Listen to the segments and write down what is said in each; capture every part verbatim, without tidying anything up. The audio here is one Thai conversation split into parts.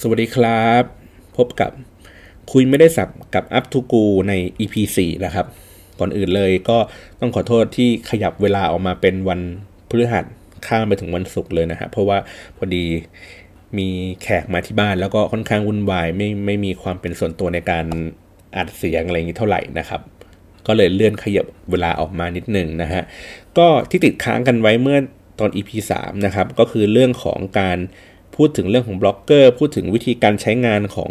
สวัสดีครับพบกับคุยไม่ได้สับกับอัพทูกูใน อี พี สี่ นะครับก่อนอื่นเลยก็ต้องขอโทษที่ขยับเวลาออกมาเป็นวันพฤหัสข้ามไปถึงวันศุกร์เลยนะฮะเพราะว่าพอดีมีแขกมาที่บ้านแล้วก็ค่อนข้างวุ่นวายไม่ไม่มีความเป็นส่วนตัวในการอัดเสียงอะไรอย่างนี้เท่าไหร่นะครับก็เลยเลื่อนขยับเวลาออกมานิดนึงนะฮะก็ที่ติดค้างกันไว้เมื่อตอน อี พี สาม นะครับก็คือเรื่องของการพูดถึงเรื่องของบล็อกเกอร์พูดถึงวิธีการใช้งานของ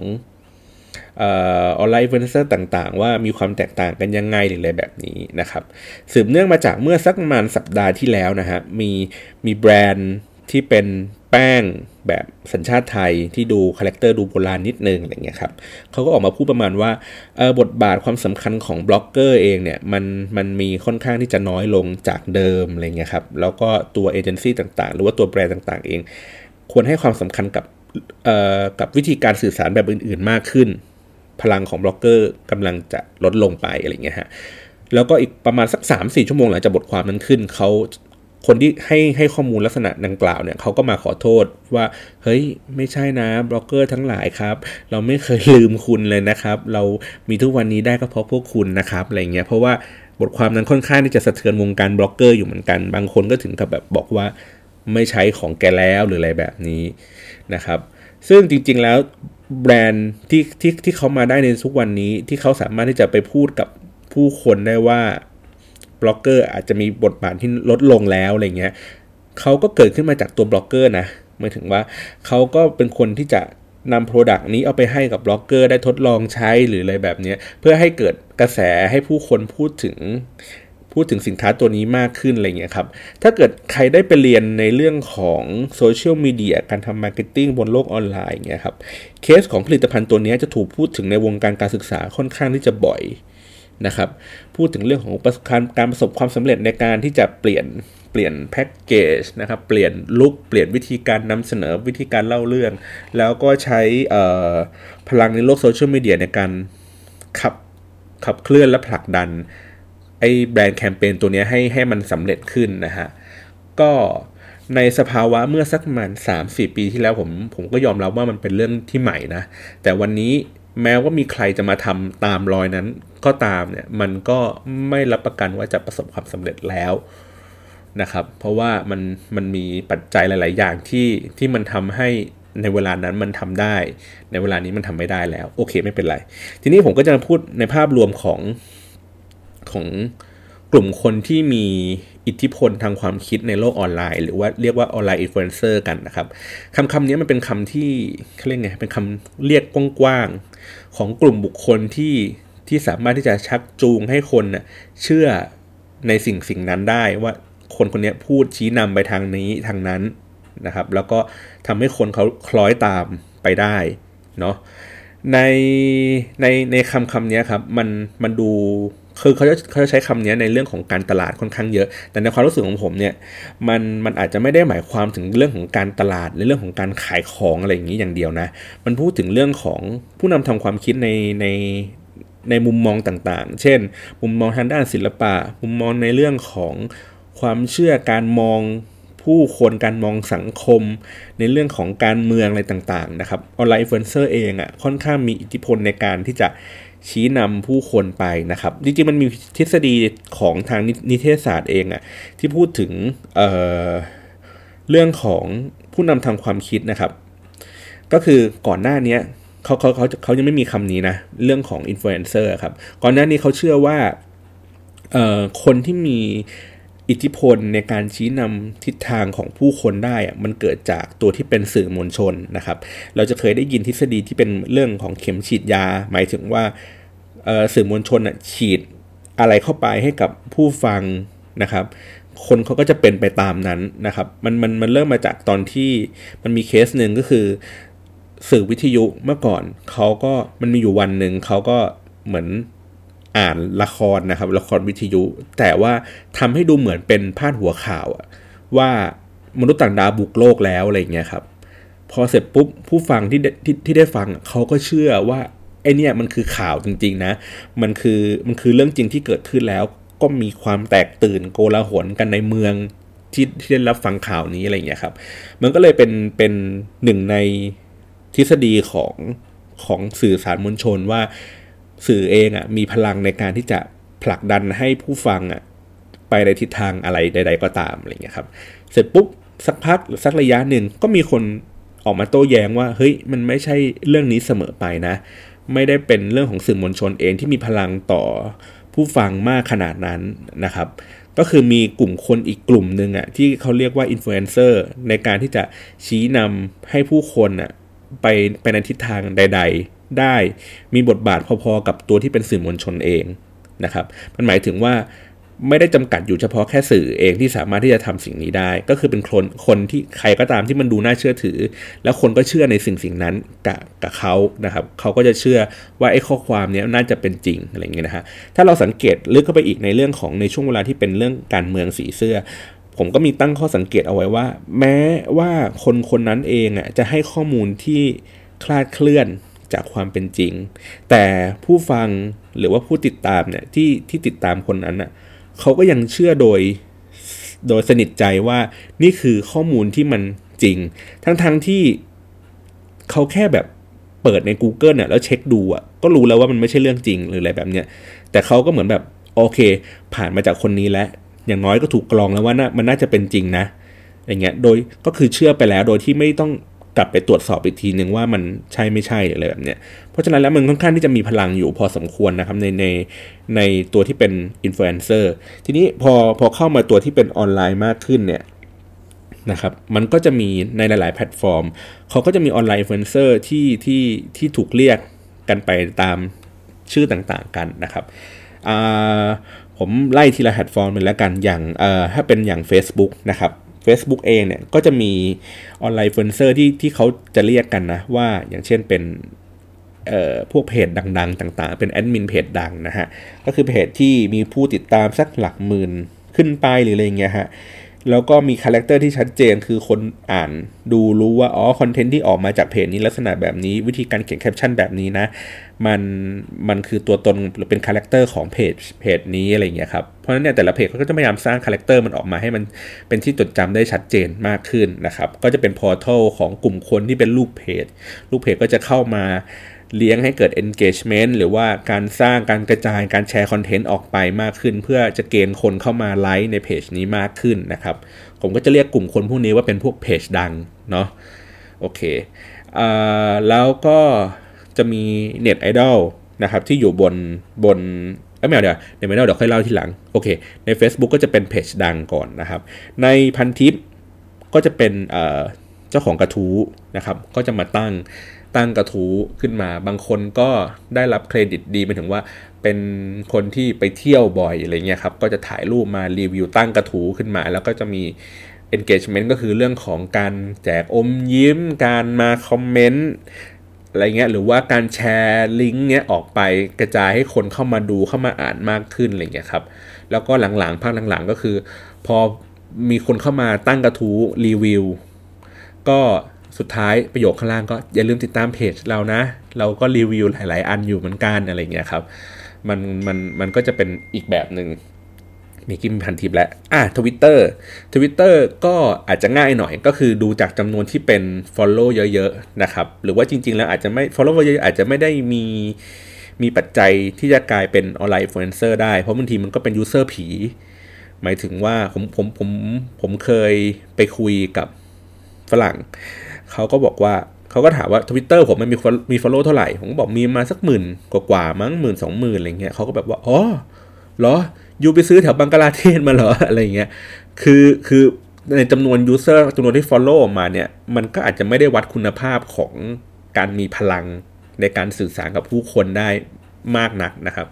เอ่อออนไลน์อินฟลูเอนเซอร์ต่างๆว่ามีความแตกต่างกันยังไงหรืออะไรแบบนี้นะครับสืบเนื่องมาจากเมื่อสักประมาณสัปดาห์ที่แล้วนะฮะมีมีแบรนด์ที่เป็นแป้งแบบสัญชาติไทยที่ดูคาแรคเตอร์ดูโบราณนิดนึงอะไรเงี้ยครับเขาก็ออกมาพูดประมาณว่าเออบทบาทความสำคัญของบล็อกเกอร์เองเนี่ยมันมันมีค่อนข้างที่จะน้อยลงจากเดิมอะไรเงี้ยครับแล้วก็ตัวเอเจนซี่ต่างๆหรือว่าตัวแบรนด์ต่างๆเองควรให้ความสำคัญกับเอ่อกับวิธีการสื่อสารแบบอื่นๆมากขึ้นพลังของบล็อกเกอร์กำลังจะลดลงไปอะไรเงี้ยฮะแล้วก็อีกประมาณสัก สามถึงสี่ ชั่วโมงหลังจากบทความนั้นขึ้นเขาคนที่ให้ให้ข้อมูลลักษณะดังกล่าวเนี่ยเขาก็มาขอโทษว่าเฮ้ยไม่ใช่นะบล็อกเกอร์ทั้งหลายครับเราไม่เคยลืมคุณเลยนะครับเรามีทุกวันนี้ได้ก็เพราะพวกคุณนะครับอะไรเงี้ยเพราะว่าบทความนั้นค่อนข้างที่จะสะเทือนวงการบล็อกเกอร์อยู่เหมือนกันบางคนก็ถึงกับแบบบอกว่าไม่ใช้ของแกแล้วหรืออะไรแบบนี้นะครับซึ่งจริงๆแล้วแบรนด์ที่ที่ที่เขามาได้ในทุกวันนี้ที่เขาสามารถที่จะไปพูดกับผู้คนได้ว่าบล็อกเกอร์อาจจะมีบทบาทที่ลดลงแล้วอะไรเงี้ยเขาก็เกิดขึ้นมาจากตัวบล็อกเกอร์นะหมายถึงว่าเขาก็เป็นคนที่จะนำโปรดักต์นี้เอาไปให้กับบล็อกเกอร์ได้ทดลองใช้หรืออะไรแบบนี้เพื่อให้เกิดกระแสให้ผู้คนพูดถึงพูดถึงสินค้าตัวนี้มากขึ้นอะไรเงี้ยครับถ้าเกิดใครได้ไปเรียนในเรื่องของโซเชียลมีเดียการทำมาร์เก็ตติ้งบนโลกออนไลน์เงี้ยครับเคสของผลิตภัณฑ์ตัวนี้จะถูกพูดถึงในวงการการศึกษาค่อนข้างที่จะบ่อยนะครับพูดถึงเรื่องของประสบการณ์การประสบความสำเร็จในการที่จะเปลี่ยนเปลี่ยนแพ็คเกจนะครับเปลี่ยนลุคเปลี่ยนวิธีการนำเสนอวิธีการเล่าเรื่องแล้วก็ใช้พลังในโลกโซเชียลมีเดียในการขับขับเคลื่อนและผลักดันไอ้แบรนด์แคมเปญตัวนี้ให้ให้มันสำเร็จขึ้นนะฮะก็ในสภาวะเมื่อสักประมาณ สามถึงสี่ ปีที่แล้วผมผมก็ยอมรับว่ามันเป็นเรื่องที่ใหม่นะแต่วันนี้แม้ว่ามีใครจะมาทำตามรอยนั้นก็ตามเนี่ยมันก็ไม่รับประกันว่าจะประสบความสำเร็จแล้วนะครับเพราะว่ามันมันมีปัจจัยหลายๆอย่างที่ที่มันทำให้ในเวลานั้นมันทำได้ในเวลานี้มันทำไม่ได้แล้วโอเคไม่เป็นไรทีนี้ผมก็จะมาพูดในภาพรวมของของกลุ่มคนที่มีอิทธิพลทางความคิดในโลกออนไลน์หรือว่าเรียกว่าออนไลน์อินฟลูเอนเซอร์กันนะครับคำคำนี้มันเป็นคำที่เขาเรียกไงเป็นคำเรียกกว้างๆของกลุ่มบุคคลที่ที่สามารถที่จะชักจูงให้คนน่ะเชื่อในสิ่งสิ่งนั้นได้ว่าคนคนนี้พูดชี้นำไปทางนี้ทางนั้นนะครับแล้วก็ทำให้คนเขาคล้อยตามไปได้เนาะในในในคำคำนี้ครับมันมันดูคือเขาจะเขาจะใช้คำนี้ในเรื่องของการตลาดค่อนข้างเยอะแต่ในความรู้สึกของผมเนี่ยมันมันอาจจะไม่ได้หมายความถึงเรื่องของการตลาดหรือเรื่องของการขายของอะไรอย่างนี้อย่างเดียวนะมันพูดถึงเรื่องของผู้นำทางความคิดในในในมุมมองต่างๆเช่นมุมมองทางด้านศิลปะมุมมองในเรื่องของความเชื่อการมองผู้คนการมองสังคมในเรื่องของการเมืองอะไรต่างๆนะครับออนไลน์อินฟลูเอนเซอร์เองอ่ะค่อนข้างมีอิทธิพลในการที่จะชี้นำผู้คนไปนะครับจริงๆมันมีทฤษฎีของทางนิเทศศาสตร์เองอ่ะที่พูดถึง เอ่อ เรื่องของผู้นำทางความคิดนะครับก็คือก่อนหน้านี้เขาเขาเขาเขายังไม่มีคำนี้นะเรื่องของอินฟลูเอนเซอร์ครับก่อนหน้านี้เขาเชื่อว่าเอ่อคนที่มีอิทธิพลในการชี้นำทิศทางของผู้คนได้มันเกิดจากตัวที่เป็นสื่อมวลชนนะครับเราจะเคยได้ยินทฤษฎีที่เป็นเรื่องของเข็มฉีดยาหมายถึงว่าสื่อมวลชนฉีดอะไรเข้าไปให้กับผู้ฟังนะครับคนเขาก็จะเป็นไปตามนั้นนะครับมันมันมันเริ่มมาจากตอนที่มันมีเคสหนึ่งก็คือสื่อวิทยุเมื่อก่อนเขาก็มันมีอยู่วันหนึ่งเขาก็เหมือนอ่านละครนะครับละครวิทยุแต่ว่าทำให้ดูเหมือนเป็นพาดหัวข่าวว่ามนุษย์ต่างดาวบุกโลกแล้วอะไรอย่างเงี้ยครับพอเสร็จปุ๊บผู้ฟังที่ที่ที่ได้ฟังเขาก็เชื่อว่าไอเนี่ยมันคือข่าวจริงๆนะมันคือมันคือเรื่องจริงที่เกิดขึ้นแล้วก็มีความแตกตื่นโกลาหลกันในเมืองที่ที่ได้รับฟังข่าวนี้อะไรอย่างเงี้ยครับมันก็เลยเป็นเป็นหนึ่งใน ทฤษฎีของของสื่อสารมวลชนว่าสื่อเองอ่ะมีพลังในการที่จะผลักดันให้ผู้ฟังอ่ะไปในทิศทางอะไรใดๆก็ตามอะไรเงี้ยครับเสร็จปุ๊บสักพักสักระยะหนึ่งก็มีคนออกมาโต้แย้งว่าเฮ้ยมันไม่ใช่เรื่องนี้เสมอไปนะไม่ได้เป็นเรื่องของสื่อมวลชนเองที่มีพลังต่อผู้ฟังมากขนาดนั้นนะครับก็คือมีกลุ่มคนอีกกลุ่มนึงอ่ะที่เขาเรียกว่าอินฟลูเอนเซอร์ในการที่จะชี้นำให้ผู้คนอ่ะไปไปในทิศทางใดๆได้มีบทบาทพอๆกับตัวที่เป็นสื่อมวลชนเองนะครับมันหมายถึงว่าไม่ได้จำกัดอยู่เฉพาะแค่สื่อเองที่สามารถที่จะทำสิ่งนี้ได้ก็คือเป็นคนคนที่ใครก็ตามที่มันดูน่าเชื่อถือแล้วคนก็เชื่อในสิ่งสิ่งนั้นกับกับเขานะครับเขาก็จะเชื่อว่าไอ้ข้อความนี้น่าจะเป็นจริงอะไรอย่างเงี้ยนะฮะถ้าเราสังเกตลึกเข้าไปอีกในเรื่องของในช่วงเวลาที่เป็นเรื่องการเมืองสีเสื้อผมก็มีตั้งข้อสังเกตเอาไว้ว่าแม้ว่าคนคนนั้นเองอ่ะจะให้ข้อมูลที่คลาดเคลื่อนจากความเป็นจริงแต่ผู้ฟังหรือว่าผู้ติดตามเนี่ยที่ที่ติดตามคนนั้นอ่ะเขาก็ยังเชื่อโดยโดยสนิทใจว่านี่คือข้อมูลที่มันจริงทั้งๆ ท, ที่เขาแค่แบบเปิดใน Google เนี่ยแล้วเช็คดูอ่ะก็รู้แล้วว่ามันไม่ใช่เรื่องจริงหรืออะไรแบบเนี้ยแต่เขาก็เหมือนแบบโอเคผ่านมาจากคนนี้แล้วอย่างน้อยก็ถูกกรองแล้วว่านะมันน่าจะเป็นจริงนะอย่างเงี้ยโดยก็คือเชื่อไปแล้วโดยที่ไม่ต้องกลับไปตรวจสอบอีกทีนึงว่ามันใช่ไม่ใช่อะไรแบบเนี้ยเพราะฉะนั้นแล้วมันค่อนข้างที่จะมีพลังอยู่พอสมควรนะครับในในในตัวที่เป็นอินฟลูเอนเซอร์ทีนี้พอพอเข้ามาตัวที่เป็นออนไลน์มากขึ้นเนี่ยนะครับมันก็จะมีในหลายๆแพลตฟอร์มเขาก็จะมีออนไลน์อินฟลูเอนเซอร์ที่ที่ที่ถูกเรียกกันไปตามชื่อต่างๆกันนะครับอ่าผมไล่ทีละแพลตฟอร์มเลยแล้วกันอย่างเอ่อถ้าเป็นอย่าง Facebook นะครับFacebook เองเนี่ยก็จะมีออนไลน์อินฟลูเอนเซอร์ที่ที่เขาจะเรียกกันนะว่าอย่างเช่นเป็นเอ่อพวกเพจดังๆต่างๆเป็นแอดมินเพจดังนะฮะก็คือเพจที่มีผู้ติดตามสักหลักหมื่นขึ้นไปหรืออะไรอย่างเงี้ยฮะแล้วก็มีคาแรคเตอร์ที่ชัดเจนคือคนอ่านดูรู้ว่าอ๋อคอนเทนต์ที่ออกมาจากเพจนี้ลักษณะแบบนี้วิธีการเขียนแคปชั่นแบบนี้นะมันมันคือตัวตนหรือเป็นคาแรคเตอร์ของเพจเพจนี้อะไรอย่างเงี้ยครับเพราะฉะนั้นเนี่ยแต่ละเพจเขาก็จะพยายามสร้างคาแรคเตอร์มันออกมาให้มันเป็นที่จดจำได้ชัดเจนมากขึ้นนะครับก็จะเป็นพอร์ทัลของกลุ่มคนที่เป็นลูกเพจลูกเพจก็จะเข้ามาเลี้ยงให้เกิด engagement หรือว่าการสร้างการกระจายการแชร์คอนเทนต์ออกไปมากขึ้นเพื่อจะเกณฑ์คนเข้ามาไลค์ในเพจนี้มากขึ้นนะครับผมก็จะเรียกกลุ่มคนพวกนี้ว่าเป็นพวกเพจดังเนาะโอเคเอ่อแล้วก็จะมี Net Idol นะครับที่อยู่บนบนเอ้ยไม่เอาเดี๋ยว Net Idol เดี๋ยวค่อยเล่าทีหลังโอเคใน Facebook ก็จะเป็นเพจดังก่อนนะครับในพันทิปก็จะเป็นเอ่อเจ้าของกระทู้นะครับก็จะมาตั้งตั้งกระทู้ขึ้นมาบางคนก็ได้รับเครดิตดีหมายถึงว่าเป็นคนที่ไปเที่ยวบ่อยอะไรเงี้ยครับก็จะถ่ายรูปมารีวิวตั้งกระทู้ขึ้นมาแล้วก็จะมี engagement ก็คือเรื่องของการแจกอมยิ้มการมาคอมเมนต์อะไรเงี้ยหรือว่าการแชร์ลิงก์เนี้ยออกไปกระจายให้คนเข้ามาดูเข้ามาอ่านมากขึ้นอะไรเงี้ยครับแล้วก็หลังๆภาคหลังๆก็คือพอมีคนเข้ามาตั้งกระทู้รีวิวก็สุดท้ายประโยคข้างล่างก็อย่าลืมติดตามเพจเรานะเราก็รีวิวหลายๆอันอยู่เหมือนกันอะไรเงี้ยครับมันมันมันก็จะเป็นอีกแบบหนึ่งมีกิมพันทิปแล้วอ่ะ Twitter Twitter ก็อาจจะง่ายหน่อยก็คือดูจากจำนวนที่เป็น follow เยอะๆนะครับหรือว่าจริงๆแล้วอาจจะไม่ follow เยอะๆอาจจะไม่ได้มีมีปัจจัยที่จะกลายเป็นออนไลน์อินฟลูเอนเซอร์ได้เพราะบางทีมันก็เป็น user ผีหมายถึงว่าผมผมผมผมเคยไปคุยกับฝรั่งเขาก็บอกว่าเขาก็ถามว่า Twitter ผมมันมีมี follow เท่าไหร่ผมก็บอกมีมาสักหมื่นกว่าๆมั้ง หนึ่งหมื่นสองหมื่น อะไรเงี้ยเขาก็แบบว่าอ๋อเหรออยู่ไปซื้อแถวบังกลาเทศมาเหรออะไรเงี้ยคือคือในจำนวน user จำนวนที่ follow มาเนี่ยมันก็อาจจะไม่ได้วัดคุณภาพของการมีพลังในการสื่อสารกับผู้คนได้มากนักนะครับ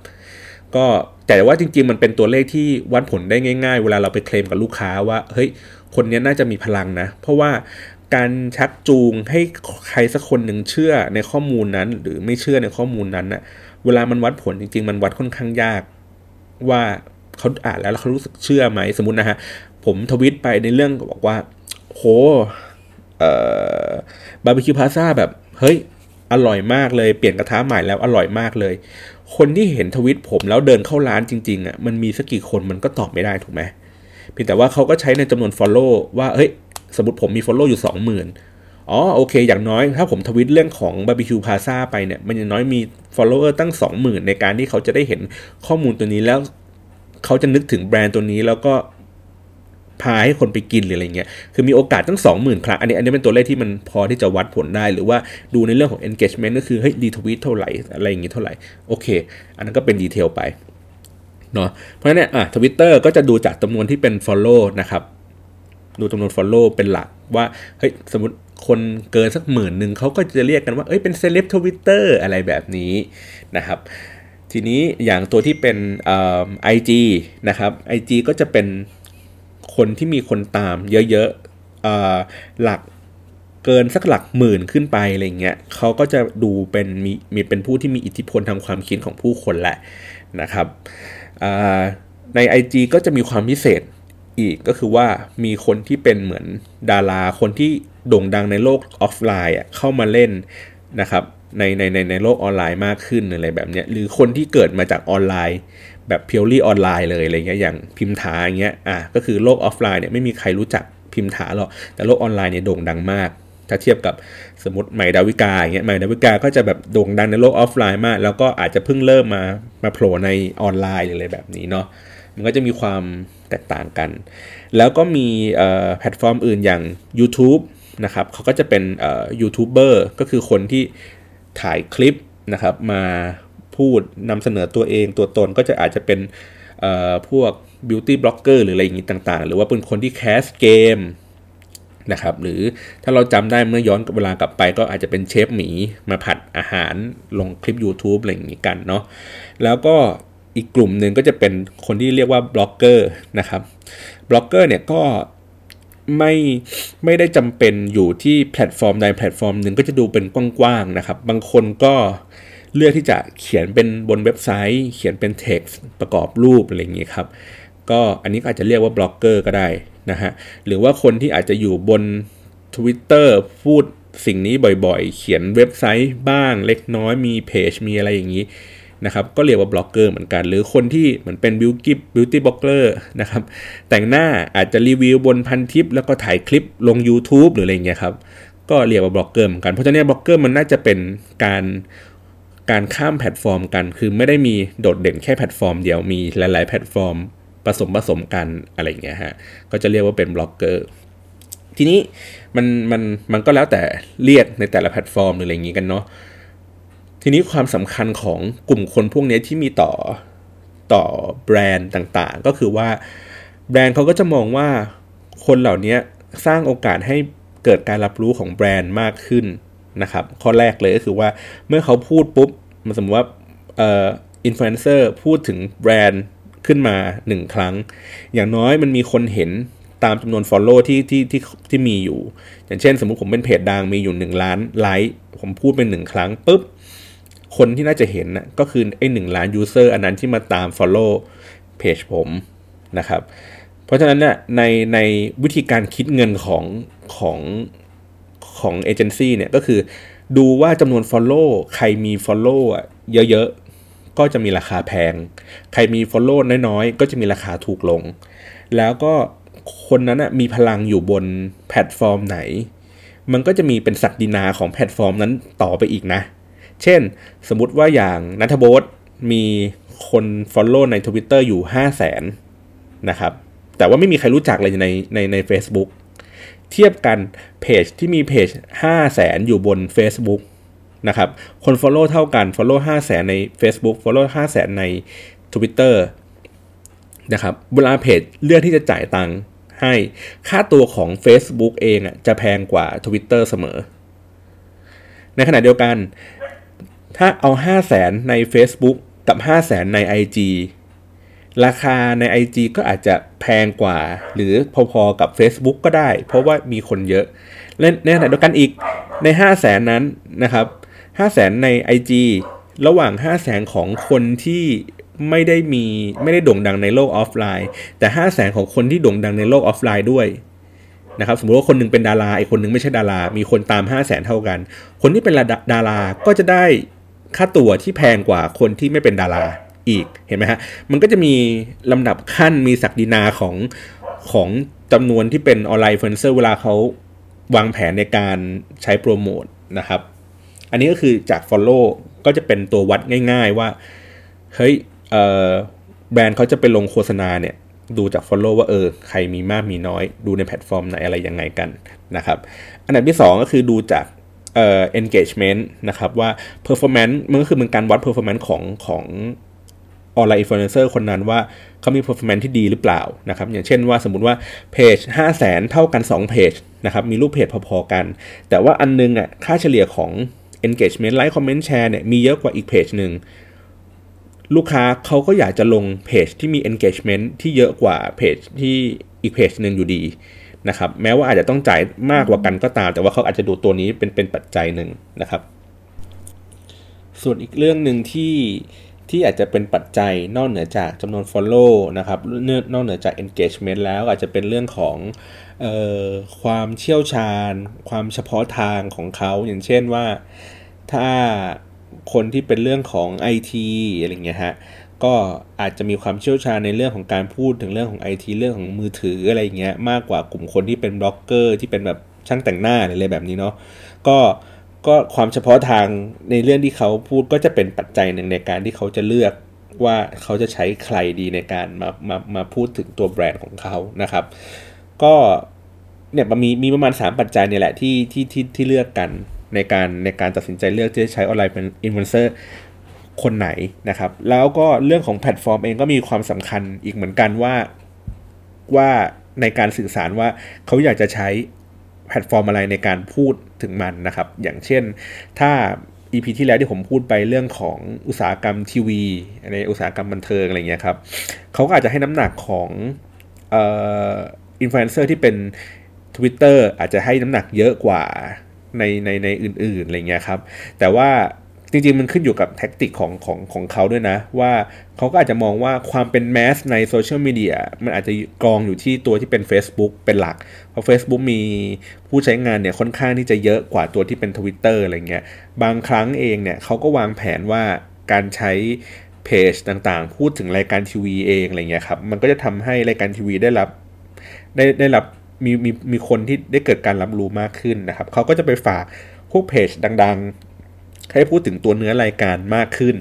ก็แต่ว่าจริงๆมันเป็นตัวเลขที่วัดผลได้ง่ายๆเวลาเราไปเคลมกับลูกค้าว่าเฮ้ยคนนี้น่าจะมีพลังนะเพราะว่าการชักจูงให้ใครสักคนหนึ่งเชื่อในข้อมูลนั้นหรือไม่เชื่อในข้อมูลนั้นน่ะเวลามันวัดผลจริงๆมันวัดค่อนข้างยากว่าเขาอ่านแล้วเขารู้สึกเชื่อไหมสมมุตินะฮะผมทวิตไปในเรื่องบอกว่าโหเอ่อบาร์บีคิวพาซ่าแบบเฮ้ยอร่อยมากเลยเปลี่ยนกระทะใหม่แล้วอร่อยมากเลยคนที่เห็นทวิตผมแล้วเดินเข้าร้านจริงๆอ่ะมันมีสักกี่คนมันก็ตอบไม่ได้ถูกไหมเพียงแต่ว่าเขาก็ใช้ในจำนวน follow ว่าเฮ้ยสมมุติผมมี follow อยู่ สองหมื่น อ๋อโอเคอย่างน้อยถ้าผมทวิตเรื่องของบาร์บีคิวพลาซ่าไปเนี่ยมันอย่างน้อยมี follower ตั้ง สองหมื่น ในการที่เขาจะได้เห็นข้อมูลตัวนี้แล้วเขาจะนึกถึงแบรนด์ตัวนี้แล้วก็พาให้คนไปกินหรืออะไรเงี้ยคือมีโอกาสตั้ง สองหมื่น ครั้งอันนี้อันนี้เป็นตัวเลขที่มันพอที่จะวัดผลได้หรือว่าดูในเรื่องของ engagement ก็คือเฮ้ยรีทวีตเท่าไหร่อะไรอย่างงี้เท่าไหร่โอเคอันนั้นก็เป็นดีเทลไปเนาะเพราะฉะนั้นอ่ะ Twitter ก็จะดูจากจำนวนที่เป็น follow นะครับดูจำนวน follow เป็นหลักว่าเฮ้ยสมมุติคนเกินสักหมื่นนึงเขาก็จะเรียกกันว่าเอ้ยเป็นเซเลบทวิตเตอร์อะไรแบบนี้นะครับทีนี้อย่างตัวที่เป็นเอ่อ ไอ จี นะครับ ไอ จี ก็จะเป็นคนที่มีคนตามเยอะๆเอ่อหลักเกินสักหลักหมื่นขึ้นไปอะไรเงี้ยเขาก็จะดูเป็นมีมีเป็นผู้ที่มีอิทธิพลทางความคิดของผู้คนแหละนะครับอ่าใน ไอ จี ก็จะมีความพิเศษอีกก็คือว่ามีคนที่เป็นเหมือนดาราคนที่โด่งดังในโลกออฟไลน์เข้ามาเล่นนะครับในในในในโลกออนไลน์มากขึ้นอะไรแบบเนี้ยหรือคนที่เกิดมาจากออนไลน์แบบพิวรี่ออนไลน์เลยอะไรเงี้ยอย่างพิมถาอย่างเงี้ยอ่ะก็คือโลกออฟไลน์เนี่ยไม่มีใครรู้จักพิมถาหรอกแต่โลกออนไลน์เนี่ยโด่งดังมากถ้าเทียบกับสมมติใหม่ดาวิกาอย่างเงี้ยใหม่ดาวิกาก็จะแบบโด่งดังในโลกออฟไลน์มากแล้วก็อาจจะเพิ่งเริ่มมามาโผล่ในออนไลน์หรืออะไรแบบนี้เนาะมันก็จะมีความแตกต่างกันแล้วก็มีแพลตฟอร์มอื่นอย่าง YouTube นะครับเขาก็จะเป็นยูทูบเบอร์ก็คือคนที่ถ่ายคลิปนะครับมาพูดนำเสนอตัวเองตัวตนก็จะอาจจะเป็นพวก beauty blogger หรืออะไรอย่างนี้ต่างๆหรือว่าเป็นคนที่แคสเกมนะครับหรือถ้าเราจำได้เมื่อย้อนเวลากลับไปก็อาจจะเป็นเชฟหมีมาผัดอาหารลงคลิป YouTube อะไรอย่างนี้กันเนาะแล้วก็อีกกลุ่มหนึ่งก็จะเป็นคนที่เรียกว่าบล็อกเกอร์นะครับบล็อกเกอร์เนี่ยก็ไม่ไม่ได้จำเป็นอยู่ที่แพลตฟอร์มใดแพลตฟอร์มหนึ่งก็จะดูเป็นกว้างๆนะครับบางคนก็เลือกที่จะเขียนเป็นบนเว็บไซต์เขียนเป็นเท็กซ์ประกอบรูปอะไรอย่างนี้ครับก็อันนี้ก็อาจจะเรียกว่าบล็อกเกอร์ก็ได้นะฮะหรือว่าคนที่อาจจะอยู่บน Twitter พูดสิ่งนี้บ่อยๆเขียนเว็บไซต์บ้างเล็กน้อยมีเพจมีอะไรอย่างนี้นะครับก็เรียกว่าบล็อกเกอร์เหมือนกันหรือคนที่เหมือนเป็นบิวกิฟบิวตี้บล็อกเกอร์นะครับแต่งหน้าอาจจะรีวิวบนพันทิปแล้วก็ถ่ายคลิปลง YouTube หรืออะไรอย่างเงี้ยครับก็เรียกว่าบล็อกเกอร์เหมือนกันเพราะฉะนั้นบล็อกเกอร์มันน่าจะเป็นการการข้ามแพลตฟอร์มกันคือไม่ได้มีโดดเด่นแค่แพลตฟอร์มเดียวมีหลายๆแพลตฟอร์มผสมผสมกันอะไรอย่างเงี้ยฮะก็จะเรียกว่าเป็นบล็อกเกอร์ทีนี้มันมันมันก็แล้วแต่เรียกในแต่ละแพลตฟอร์มหรืออะไรอย่างงี้กันเนาะทีนี้ความสำคัญของกลุ่มคนพวกนี้ที่มีต่อต่อแบรนด์ต่างๆก็คือว่าแบรนด์เขาก็จะมองว่าคนเหล่านี้สร้างโอกาสให้เกิดการรับรู้ของแบรนด์มากขึ้นนะครับข้อแรกเลยก็คือว่าเมื่อเขาพูดปุ๊บมันสมมติว่าเอ่ออินฟลูเอนเซอร์พูดถึงแบรนด์ขึ้นมาหนึ่งครั้งอย่างน้อยมันมีคนเห็นตามจำนวน follow ที่ที่ที่ที่มีอยู่อย่างเช่นสมมุติผมเป็นเพจดังมีอยู่หนึ่งล้านไลค์ผมพูดเป็นหนึ่งครั้งปุ๊บคนที่น่าจะเห็นนะก็คือไอ้หนึ่งล้านยูเซอร์อันนั้นที่มาตาม follow เพจผมนะครับเพราะฉะนั้นเนี่ยในในวิธีการคิดเงินของของของเอเจนซี่เนี่ยก็คือดูว่าจำนวน follow ใครมี follow อ่ะเยอะๆก็จะมีราคาแพงใครมี follow น้อยๆก็จะมีราคาถูกลงแล้วก็คนนั้นน่ะมีพลังอยู่บนแพลตฟอร์มไหนมันก็จะมีเป็นศักดินาของแพลตฟอร์มนั้นต่อไปอีกนะเช่นสมมุติว่าอย่างณัฐโบ๊ทมีคน follow ใน Twitter อยู่ ห้าแสน นะครับแต่ว่าไม่มีใครรู้จักเลยในในใน Facebook เทียบกันเพจที่มีเพจ ห้าแสน อยู่บน Facebook นะครับคน follow เท่ากัน follow ห้าแสน ใน Facebook follow ห้าแสน ใน Twitter นะครับเวลาเพจเลือกที่จะจ่ายตังค์ให้ค่าตัวของ Facebook เองอ่ะจะแพงกว่า Twitter เสมอในขณะเดียวกันถ้าเอา ห้าแสน ใน Facebook กับ ห้าแสน ใน ไอ จี ราคาใน ไอ จี ก็อาจจะแพงกว่าหรือพอๆกับ Facebook ก็ได้เพราะว่ามีคนเยอะและในขณะเดียวกันอีกใน ห้าแสน นั้นนะครับ ห้าแสน ใน ไอ จี ระหว่าง ห้าแสน ของคนที่ไม่ได้มีไม่ได้โด่งดังในโลกออฟไลน์แต่ ห้าแสน ของคนที่โด่งดังในโลกออฟไลน์ด้วยนะครับสมมุติว่าคนนึงเป็นดาราอีกคนนึงไม่ใช่ดารามีคนตาม ห้าแสน เท่ากันคนที่เป็นดาราก็จะได้ค่าตั๋วที่แพงกว่าคนที่ไม่เป็นดาราอีกเห็นไหมฮะมันก็จะมีลำดับขั้นมีศักดินาของของจำนวนที่เป็นออนไลน์อินฟลูเอนเซอร์เวลาเขา วางแผนในการใช้โปรโมทนะครับอันนี้ก็คือจาก follow ก็จะเป็นตัววัดง่ายๆว่าเฮ้ยเอ่อแบรนด์เขาจะไปลงโฆษณาเนี่ยดูจาก follow ว่าเออใครมีมากมีน้อยดูในแพลตฟอร์มไหนอะไรยังไงกันนะครับอันดับที่สองก็คือดูจากเอ่อ engagement นะครับว่า performance มันก็คือเป็นการวัด performance ของของออนไลน์ influencer คนนั้นว่าเขามี performance ที่ดีหรือเปล่านะครับอย่างเช่นว่าสมมุติว่าเพจ ห้าแสน เท่ากันสองเพจนะครับมีรูปเพจพอๆกันแต่ว่าอันนึงอ่ะค่าเฉลี่ยของ engagement like comment share เนี่ยมีเยอะกว่าอีกเพจนึงลูกค้าเขาก็อยากจะลงเพจที่มี engagement ที่เยอะกว่าเพจที่อีกเพจนึงอยู่ดีนะครับแม้ว่าอาจจะต้องจ่ายมากกว่ากันก็ตามแต่ว่าเขาอาจจะดูตัวนี้เป็นเป็นปัจจัยหนึ่งนะครับส่วนอีกเรื่องนึงที่ที่อาจจะเป็นปัจจัยนอกเหนือจากจำนวน follow นะครับนอกเหนือจาก engagement แล้วอาจจะเป็นเรื่องของเอ่อความเชี่ยวชาญความเฉพาะทางของเขาอย่างเช่นว่าถ้าคนที่เป็นเรื่องของ ไอ ที อะไรเงี้ยฮะก็อาจจะมีความเชี่ยวชาญในเรื่องของการพูดถึงเรื่องของ ไอ ที เรื่องของมือถืออะไรเงี้ยมากกว่ากลุ่มคนที่เป็นบล็อกเกอร์ที่เป็นแบบช่างแต่งหน้าอะไรแบบนี้เนาะก็ก็ความเฉพาะทางในเรื่องที่เขาพูดก็จะเป็นปัจจัยหนึ่งในการที่เขาจะเลือกว่าเขาจะใช้ใครดีในการมามามาพูดถึงตัวแบรนด์ของเขานะครับก็เนี่ยมันมีมีประมาณสามปัจจัยเนี่ยแหละที่ที่ที่ที่เลือกกันในการในการตัดสินใจเลือกที่จะใช้ออนไลน์เป็นอินฟลูเอนเซอร์คนไหนนะครับแล้วก็เรื่องของแพลตฟอร์มเองก็มีความสำคัญอีกเหมือนกันว่าว่าในการสื่อสารว่าเขาอยากจะใช้แพลตฟอร์มอะไรในการพูดถึงมันนะครับอย่างเช่นถ้า อี พี ที่แล้วที่ผมพูดไปเรื่องของอุตสาหกรรมทีวีในอุตสาหกรรมบันเทิงอะไรเงี้ยครับเขาก็อาจจะให้น้ำหนักของเอ่ออินฟลูเอนเซอร์ที่เป็น Twitter อาจจะให้น้ำหนักเยอะกว่าในในในอื่นๆอะไรเงี้ยครับแต่ว่าจริงๆมันขึ้นอยู่กับแท็กติกของของของเขาด้วยนะว่าเขาก็อาจจะมองว่าความเป็นแมสในโซเชียลมีเดียมันอาจจะกองอยู่ที่ตัวที่เป็น Facebook เป็นหลักเพราะ Facebook มีผู้ใช้งานเนี่ยค่อนข้างที่จะเยอะกว่าตัวที่เป็น Twitter อะไรเงี้ยบางครั้งเองเนี่ยเขาก็วางแผนว่าการใช้เพจต่างๆพูดถึงรายการทีวีเองอะไรเงี้ยครับมันก็จะทำให้รายการทีวีได้รับได้ได้รับมีมีมีคนที่ได้เกิดการรับรู้มากขึ้นนะครับเขาก็จะไปฝากพวกเพจดังๆให้พูดถึงตัวเนื้อรายการมากขึ้น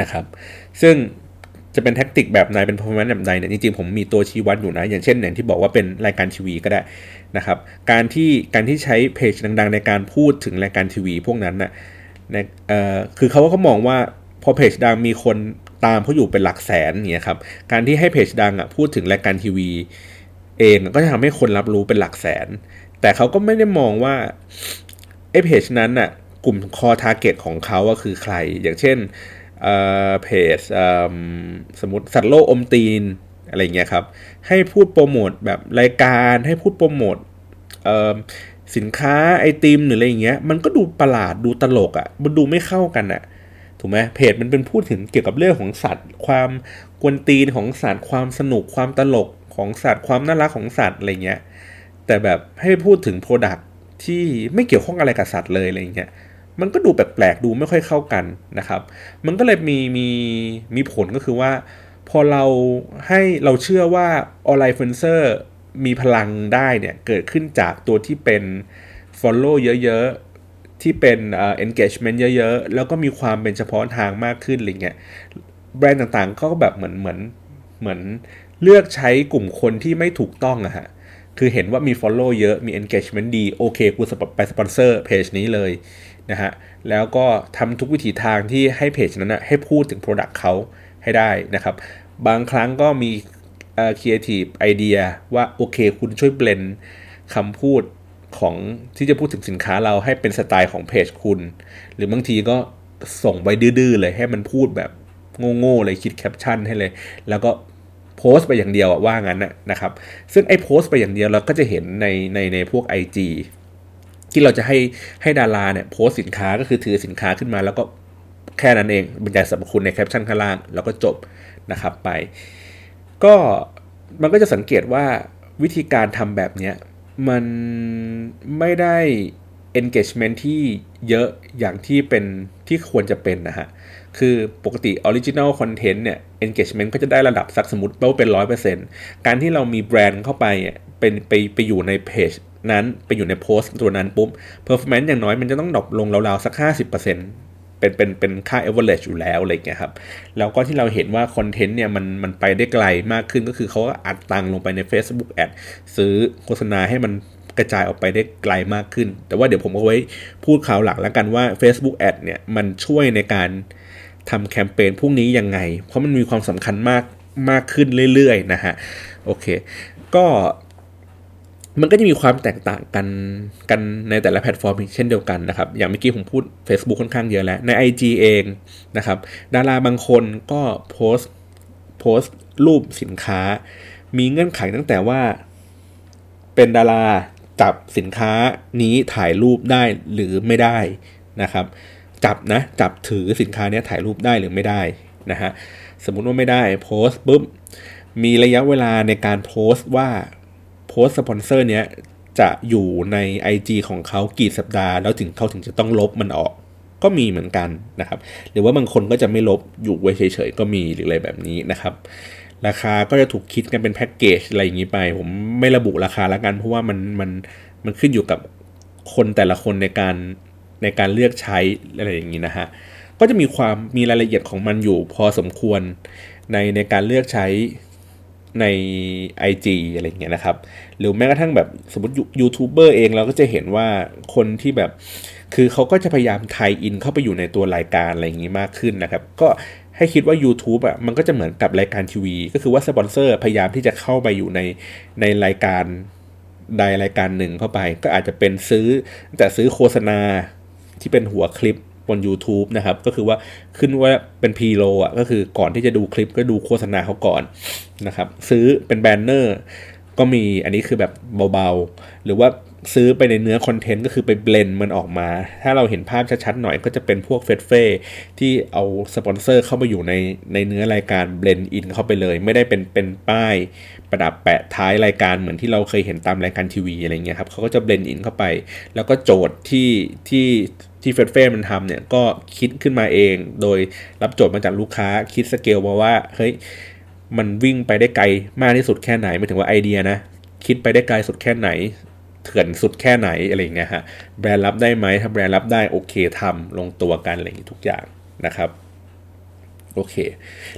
นะครับซึ่งจะเป็นแท็กติกแบบไหนเป็น performance แบบไหนเนี่ยจริงๆผมมีตัวชี้วัดอยู่นะอย่างเช่นอย่างที่บอกว่าเป็นรายการทีวีก็ได้นะครับการที่การที่ใช้เพจดังๆในการพูดถึงรายการทีวีพวกนั้นน่ะเอ่อคือเขาก็มองว่าพอเพจดังมีคนตามเขาอยู่เป็นหลักแสนเนี่ยครับการที่ให้เพจดังอ่ะพูดถึงรายการทีวีเองก็จะทำให้คนรับรู้เป็นหลักแสนแต่เขาก็ไม่ได้มองว่าไอ้เพจนั้นน่ะกลุ่มคอทาร์เก็ตของเขาว่าคือใครอย่างเช่นเอ่อเพจเอ่อสมมุติสัตว์โลกอมตีนอะไรอย่างเงี้ยครับให้พูดโปรโมทแบบรายการให้พูดโปรโมทเอ่อสินค้าไอติมหรืออะไรอย่างเงี้ยมันก็ดูประหลาดดูตลกอ่ะมันดูไม่เข้ากันอ่ะถูกไหมเพจมันเป็นพูดถึงเกี่ยวกับเรื่องของสัตว์ความกวนตีนของสัตว์ความสนุกความตลกของสัตว์ความน่ารักของสัตว์อะไรเงี้ยแต่แบบให้พูดถึงโปรดักต์ที่ไม่เกี่ยวข้องอะไรกับสัตว์เลยอะไรเงี้ยมันก็ดูแปลกๆดูไม่ค่อยเข้ากันนะครับมันก็เลยมีมีมีผลก็คือว่าพอเราให้เราเชื่อว่าออนไลน์อินฟลูเอนเซอร์มีพลังได้เนี่ยเกิดขึ้นจากตัวที่เป็น follow เยอะๆที่เป็นเอ่อ engagement เยอะๆแล้วก็มีความเป็นเฉพาะทางมากขึ้นอะไรเงี้ยแบรนด์ต่างๆก็แบบเหมือนเหมือนเหมือนเลือกใช้กลุ่มคนที่ไม่ถูกต้องอะฮะคือเห็นว่ามี follow เยอะมี engagement ดีโอเคกูไปสปอนเซอร์เพจนี้เลยนะฮะแล้วก็ทำทุกวิธีทางที่ให้เพจนั้นนะให้พูดถึง product เขาให้ได้นะครับบางครั้งก็มีเอ่อ creative idea ว่าโอเคคุณช่วย blend คำพูดของที่จะพูดถึงสินค้าเราให้เป็นสไตล์ของเพจคุณหรือบางทีก็ส่งไปดื้อๆเลยให้มันพูดแบบโง่ๆเลยคิดแคปชั่นให้เลยแล้วก็โพสต์ไปอย่างเดียวว่างั้นนะครับซึ่งไอ้โพสต์ไปอย่างเดียวเราก็จะเห็นในในในพวก ไอ จี ที่เราจะให้ให้ดาราเนี่ยโพสต์สินค้าก็คือถือสินค้าขึ้นมาแล้วก็แค่นั้นเองบรรยายสรรพคุณในแคปชั่นข้างล่างแล้วก็จบนะครับไปก็มันก็จะสังเกตว่าวิธีการทำแบบเนี้ยมันไม่ได้ engagement ที่เยอะอย่างที่เป็นที่ควรจะเป็นนะฮะคือปกติ original content เนี่ย engagement ก็จะได้ระดับสักสมมุติว่าเป็น ร้อยเปอร์เซ็นต์ การที่เรามีแบรนด์เข้าไปเป็นไปไปอยู่ในเพจ นั้นไปอยู่ในโพสต์ตัวนั้นปุ๊บ performance อย่างน้อยมันจะต้องดรอปลงราวๆสัก ห้าสิบเปอร์เซ็นต์ เป็นเป็นเป็นค่า average อยู่แล้วอะไรอย่างเงี้ยครับแล้วก็ที่เราเห็นว่าคอนเทนต์เนี่ยมันมันไปได้ไกลมากขึ้นก็คือเขาก็อัดตังลงไปใน Facebook Ad ซื้อโฆษณาให้มันกระจายออกไปได้ไกลมากขึ้นแต่ว่าเดี๋ยวผมเอาไว้พูดข่าวหลักแล้วกันว่า Facebook Ad เนี่ยมันช่วยในการทำแคมเปญพวกนี้ยังไงเพราะมันมีความสำคัญมากมากขึ้นเรื่อยๆนะฮะโอเคก็มันก็จะมีความแตกต่างกันกันในแต่ละแพลตฟอร์มเช่นเดียวกันนะครับอย่างเมื่อกี้ผมพูด Facebook ค่อนข้างเยอะแล้วใน ไอ จี เองนะครับดาราบางคนก็โพสต์โพสต์รูปสินค้ามีเงื่อนไขตั้งแต่ว่าเป็นดาราจับสินค้านี้ถ่ายรูปได้หรือไม่ได้นะครับจับนะจับถือสินค้านี้ถ่ายรูปได้หรือไม่ได้นะฮะสมมุติว่าไม่ได้โพสต์ปุ๊บมีระยะเวลาในการโพสต์ว่าโพสต์สปอนเซอร์เนี้ยจะอยู่ใน ไอ จี ของเขากี่สัปดาห์แล้วถึงเขาถึงจะต้องลบมันออกก็มีเหมือนกันนะครับหรือว่าบางคนก็จะไม่ลบอยู่ไว้เฉยๆก็มีหรืออะไรแบบนี้นะครับราคาก็จะถูกคิดกันเป็นแพ็คเกจอะไรอย่างนี้ไปผมไม่ระบุราคาละกันเพราะว่ามันมันมันขึ้นอยู่กับคนแต่ละคนในการในการเลือกใช้อะไรอย่างนี้นะฮะก็จะมีความมีรายละเอียดของมันอยู่พอสมควรในในการเลือกใช้ใน ไอ จี อะไรอย่างเงี้ยนะครับหรือแม้กระทั่งแบบสมมติยูทูบเบอร์เองเราก็จะเห็นว่าคนที่แบบคือเขาก็จะพยายามไทยอินเข้าไปอยู่ในตัวรายการอะไรอย่างงี้มากขึ้นนะครับก็ให้คิดว่า YouTube อ่ะมันก็จะเหมือนกับรายการทีวีก็คือว่าสปอนเซอร์พยายามที่จะเข้าไปอยู่ในในรายการใดรายการหนึ่งเข้าไปก็อาจจะเป็นซื้อแต่ซื้อโฆษณาที่เป็นหัวคลิปบน YouTube นะครับก็คือว่าขึ้นว่าเป็น Pre-roll อ่ะก็คือก่อนที่จะดูคลิปก็ดูโฆษณาเขาก่อนนะครับซื้อเป็นแบนเนอร์ก็มีอันนี้คือแบบเบาๆหรือว่าซื้อไปในเนื้อคอนเทนต์ก็คือไปเบลนด์มันออกมาถ้าเราเห็นภาพชัดๆหน่อยก็จะเป็นพวกเฟสเฟ่ที่เอาสปอนเซอร์เข้ามาอยู่ในในเนื้อรายการเบลนด์อินเข้าไปเลยไม่ได้เป็นเป็นป้ายประดับแปะท้ายรายการเหมือนที่เราเคยเห็นตามรายการทีวีอะไรเงี้ยครับเขาก็จะเบลนด์อินเข้าไปแล้วก็โจทย์ที่ที่ที่เฟสเฟ่มันทำเนี่ยก็คิดขึ้นมาเองโดยรับโจทย์มาจากลูกค้าคิดสเกลมาว่าเฮ้ยมันวิ่งไปได้ไกลมากที่สุดแค่ไหนไม่ถึงว่าไอเดียนะคิดไปได้ไกลสุดแค่ไหนเถื่อนสุดแค่ไหนอะไรอย่างเงี้ยฮะแบรนด์รับได้ไหมถ้าแบรนด์รับได้โอเคทำลงตัวกันอะไรอย่างงี้ทุกอย่างนะครับโอเค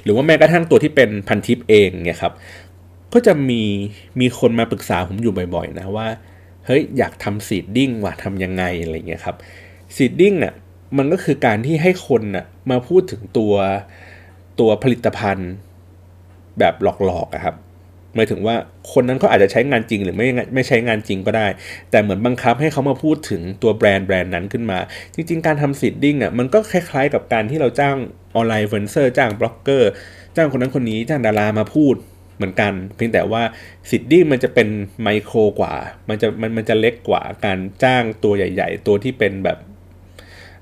หรือว่าแม้กระทั่งตัวที่เป็นพันทิปเองเนี่ยครับก็จะมีมีคนมาปรึกษาผมอยู่บ่อยๆนะว่าเฮ้ยอยากทำซีดดิ้งว่ะทำยังไงอะไรอย่างเงี้ยครับซีดดิ้งอ่ะมันก็คือการที่ให้คนอ่ะมาพูดถึงตัวตัวผลิตภัณฑ์แบบหลอกๆอะครับหมายถึงว่าคนนั้นเขาอาจจะใช้งานจริงหรือไม่ไม่ใช้งานจริงก็ได้แต่เหมือนบังคับให้เขามาพูดถึงตัวแบรนด์แบรนด์นั้นขึ้นมาจริงๆการทำซีดดิ้งอ่ะมันก็คล้ายๆกับการที่เราจ้างออนไลน์อินฟลูเอนเซอร์จ้างบล็อกเกอร์จ้างคนนั้นคนนี้จ้างดารามาพูดเหมือนกันเพียงแต่ว่าซีดดิ้งมันจะเป็นไมโครกว่ามันจะมันมันจะเล็กกว่าการจ้างตัวใหญ่ๆตัวที่เป็นแบบ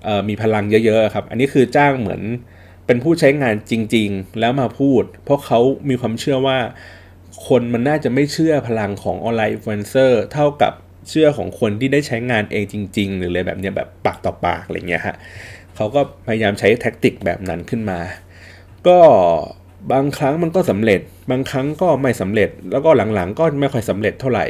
เอ่อมีพลังเยอะๆครับอันนี้คือจ้างเหมือนเป็นผู้ใช้งานจริงๆแล้วมาพูดเพราะเขามีความเชื่อว่าคนมันน่าจะไม่เชื่อพลังของออนไลน์อินฟลูเอนเซอร์เท่ากับเชื่อของคนที่ได้ใช้งานเองจริงๆหรืออะไรแบบเนี้ยแบบปากต่อปากอะไรเงี้ยฮะเขาก็พยายามใช้แท็กติกแบบนั้นขึ้นมาก็บางครั้งมันก็สำเร็จบางครั้งก็ไม่สำเร็จแล้วก็หลังๆก็ไม่ค่อยสำเร็จเท่าไหร่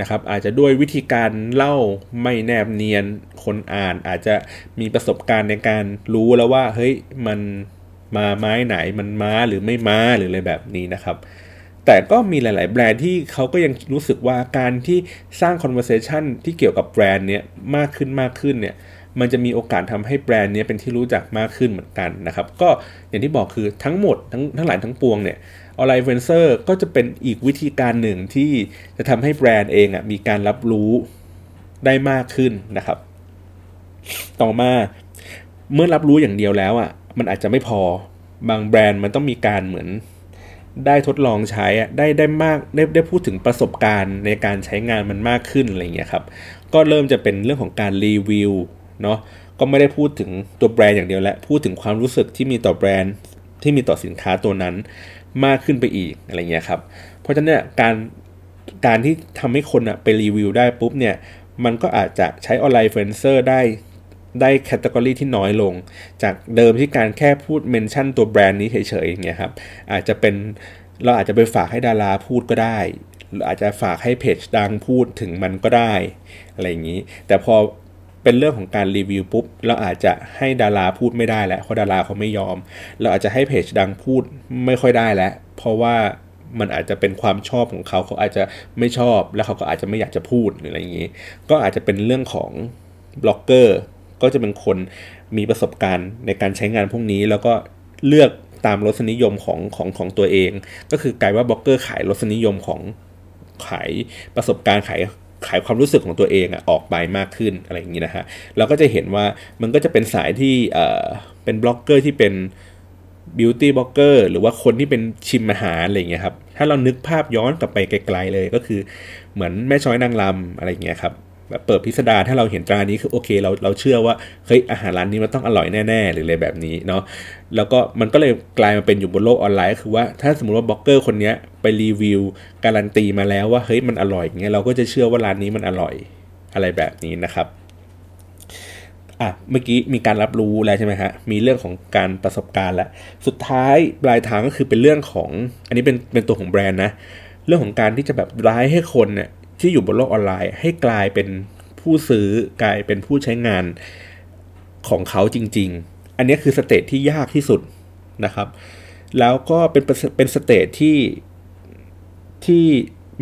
นะครับอาจจะด้วยวิธีการเล่าไม่แนบเนียนคนอ่านอาจจะมีประสบการณ์ในการรู้แล้วว่าเฮ้ยมันมาไม้ไหนมันม้าหรือไม่ม้าหรืออะไรแบบนี้นะครับแต่ก็มีหลายๆแบรนด์ที่เขาก็ยังรู้สึกว่าการที่สร้าง conversation ที่เกี่ยวกับแบรนด์เนี้ยมากขึ้นมากขึ้นเนี่ยมันจะมีโอกาสทำให้แบรนด์เนี้ยเป็นที่รู้จักมากขึ้นเหมือนกันนะครับก็อย่างที่บอกคือทั้งหมดทั้งทั้งหลายทั้งปวงเนี่ยออนไลน์อินฟลูเอนเซอร์ก็จะเป็นอีกวิธีการหนึ่งที่จะทำให้แบรนด์เองอ่ะมีการรับรู้ได้มากขึ้นนะครับต่อมาเมื่อรับรู้อย่างเดียวแล้วอ่ะมันอาจจะไม่พอบางแบรนด์มันต้องมีการเหมือนได้ทดลองใช้อ่ะได้ได้มากได้ได้พูดถึงประสบการณ์ในการใช้งานมันมากขึ้นอะไรอย่างเงี้ยครับก็เริ่มจะเป็นเรื่องของการรีวิวเนาะก็ไม่ได้พูดถึงตัวแบรนด์อย่างเดียวแล้วพูดถึงความรู้สึกที่มีต่อแบรนด์ที่มีต่อสินค้าตัวนั้นมากขึ้นไปอีกอะไรเงี้ยครับเพราะฉะนั้นเนี่ยการการที่ทำให้คนอ่ะไปรีวิวได้ปุ๊บเนี่ยมันก็อาจจะใช้ออนไลน์อินฟลูเอนเซอร์ได้ได้แคตตากอรีที่น้อยลงจากเดิมที่การแค่พูดเมนชั่นตัวแบรนด์นี้เฉยๆอย่างเงี้ยครับอาจจะเป็นเราอาจจะไปฝากให้ดาราพูดก็ได้ หรืออาจจะฝากให้เพจดังพูดถึงมันก็ได้อะไรอย่างนี้แต่พอเป็นเรื่องของการรีวิวปุ๊บเราอาจจะให้ดาราพูดไม่ได้แล้วเพราะดาราเขาไม่ยอมเราอาจจะให้เพจดังพูดไม่ค่อยได้แล้วเพราะว่ามันอาจจะเป็นความชอบของเขาเขาอาจจะไม่ชอบแล้วเขาก็อาจจะไม่อยากจะพูดหรืออะไรอย่างนี้ก็อาจจะเป็นเรื่องของบล็อกเกอร์ก็จะเป็นคนมีประสบการณ์ในการใช้งานพวกนี้แล้วก็เลือกตามรสนิยมของของของตัวเองก็คือกลายว่าบล็อกเกอร์ขายรสนิยมของขายประสบการณ์ขายขายความรู้สึกของตัวเองอ่ะออกไปมากขึ้นอะไรอย่างนี้นะฮะเราก็จะเห็นว่ามันก็จะเป็นสายที่เอ่อเป็นบล็อกเกอร์ที่เป็นบิวตี้บล็อกเกอร์หรือว่าคนที่เป็นชิมอาหารอะไรอย่างเงี้ยครับถ้าเรานึกภาพย้อนกลับไปไกลๆเลยก็คือเหมือนแม่ช้อยนางรำอะไรอย่างเงี้ยครับแบบเปิดพิสดารถ้าเราเห็นตรานี้คือโอเคเราเราเชื่อว่าเฮ้ยอาหารร้านนี้มันต้องอร่อยแน่ๆหรืออะไรแบบนี้เนาะแล้วก็มันก็เลยกลายมาเป็นอยู่บนโลกออนไลน์คือว่าถ้าสมมุติว่าบล็อกเกอร์คนนี้ไปรีวิวการันตีมาแล้วว่าเฮ้ยมันอร่อยอย่างเงี้ยเราก็จะเชื่อว่าร้านนี้มันอร่อยอะไรแบบนี้นะครับอ่ะเมื่อกี้มีการรับรู้แล้วใช่ไหมฮะมีเรื่องของการประสบการณ์แล้วสุดท้ายปลายทางก็คือเป็นเรื่องของอันนี้เป็นเป็นตัวของแบรนด์นะเรื่องของการที่จะแบบไลฟ์ให้คนเนี่ยที่อยู่บนโลกออนไลน์ให้กลายเป็นผู้ซื้อกลายเป็นผู้ใช้งานของเขาจริงๆอันนี้คือสเตจที่ยากที่สุดนะครับแล้วก็เป็นเป็นสเตจที่ที่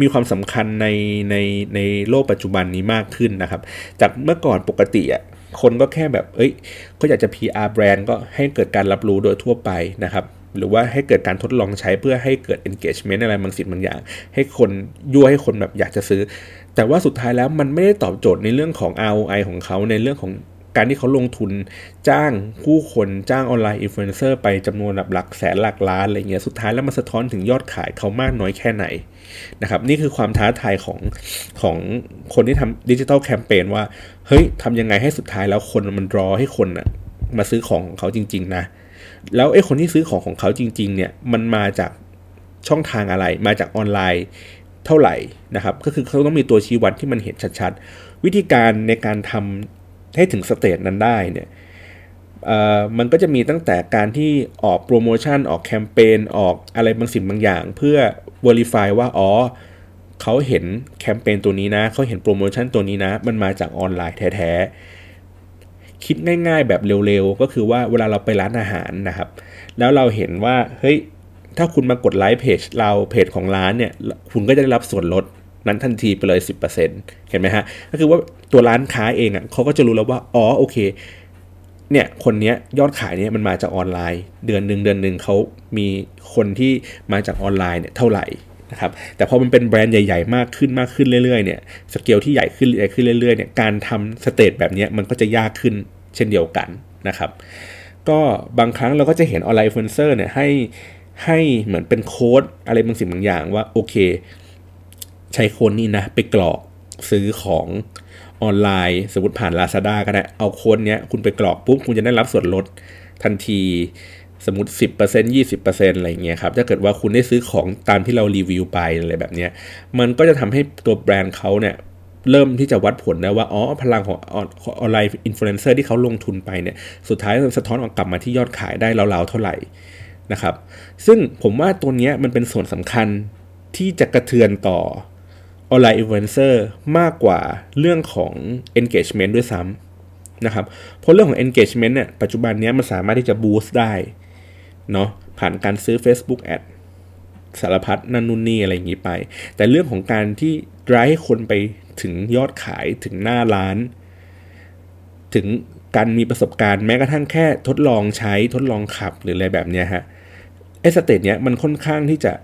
มีความสำคัญในในในโลกปัจจุบันนี้มากขึ้นนะครับจากเมื่อก่อนปกติอ่ะคนก็แค่แบบเอ้ยก็อยากจะ พี อาร์ แบรนด์ก็ให้เกิดการรับรู้โดยทั่วไปนะครับหรือว่าให้เกิดการทดลองใช้เพื่อให้เกิด engagement อะไรบางสิ่งบางอย่างให้คนยั่วให้คนแบบอยากจะซื้อแต่ว่าสุดท้ายแล้วมันไม่ได้ตอบโจทย์ในเรื่องของ อาร์ โอ ไอ ของเขาในเรื่องของการที่เขาลงทุนจ้างผู้คนจ้างออนไลน์อินฟลูเอนเซอร์ไปจำนวนหลักแสนหลักล้านอะไรเงี้ยสุดท้ายแล้วมันสะท้อนถึงยอดขายเขามากน้อยแค่ไหนนะครับนี่คือความท้าทายของของคนที่ทำดิจิทัลแคมเปญว่าเฮ้ยทำยังไงให้สุดท้ายแล้วคนมันรอให้คนน่ะมาซื้อของของเขาจริงๆนะแล้วไอ้คนที่ซื้อของของเขาจริงๆเนี่ยมันมาจากช่องทางอะไรมาจากออนไลน์เท่าไหร่นะครับก็คือเขาต้องมีตัวชี้วัดที่มันเห็นชัดๆวิธีการในการทำให้ถึงสเตจนั้นได้เนี่ยเอ่อมันก็จะมีตั้งแต่การที่ออกโปรโมชั่นออกแคมเปญออกอะไรบางสิ่งบางอย่างเพื่อ verify ว่าอ๋อเขาเห็นแคมเปญตัวนี้นะเขาเห็นโปรโมชั่นตัวนี้นะมันมาจากออนไลน์แท้ๆคิดง่ายๆแบบเร็วๆก็คือว่าเวลาเราไปร้านอาหารนะครับแล้วเราเห็นว่าเฮ้ยถ้าคุณมากดไลค์เพจเราเพจของร้านเนี่ยคุณก็จะได้รับส่วนลดนั้นทันทีไปเลย สิบเปอร์เซ็นต์ เห็นไหมฮะก็คือว่าตัวร้านค้าเองอ่ะเขาก็จะรู้แล้วว่าอ๋อโอเคเนี่ยคนเนี้ยยอดขายเนี่ยมันมาจากออนไลน์เดือนนึงเดือนนึงเขามีคนที่มาจากออนไลน์เนี่ยเท่าไหร่นะครับแต่พอมันเป็นแบรนด์ใหญ่ๆมากขึ้นมากขึ้นเรื่อยๆเนี่ยสเกลที่ใหญ่ขึ้นใหญ่ขึ้นเรื่อยๆเนี่ยการทำสเตจแบบนี้มันก็จะยากขึ้นเช่นเดียวกันนะครับก็บางครั้งเราก็จะเห็นออนไลน์อินฟลูเอนเซอร์เนี่ยให้ให้เหมือนเป็นโค้ดอะไรบางสิ่งบางอย่างว่าโอเคใช้โค้ดนี้นะไปกรอกซื้อของออนไลน์สมมุติผ่าน Lazada ก็ได้เอาโค้ดเนี้ยคุณไปกรอกปุ๊บคุณจะได้รับส่วนลดทันทีสมมุติ สิบเปอร์เซ็นต์ ยี่สิบเปอร์เซ็นต์ อะไรอย่างเงี้ยครับถ้าเกิดว่าคุณได้ซื้อของตามที่เรารีวิวไปอะไรแบบเนี้ยมันก็จะทำให้ตัวแบรนด์เขาเนี่ยเริ่มที่จะวัดผลได้ว่าอ๋อพลังของออนไลน์อินฟลูเอนเซอร์ที่เขาลงทุนไปเนี่ยสุดท้ายมันสะท้อนออกกลับมาที่ยอดขายได้ราวๆเท่าไหร่นะครับซึ่งผมว่าตัวเนี้ยมันเป็นส่วนสำคัญที่จะกระเทือนต่อออนไลน์อินฟลูเอนเซอร์มากกว่าเรื่องของ engagement ด้วยซ้ำนะครับเพราะเรื่องของ engagement เนี่ยปัจจุบันเนี้ยมันสามารถที่จะ boost ได้เนาะผ่านการซื้อ Facebook Ad สารพัดนั่นนู่นนี่อะไรอย่างนี้ไปแต่เรื่องของการที่ drive ให้คนไปถึงยอดขายถึงหน้าร้านถึงการมีประสบการณ์แม้กระทั่งแค่ทดลองใช้ทดลองขับหรืออะไรแบบเนี้ยฮะไอ้สเตจเนี้ยมันค่อนข้างที่จะ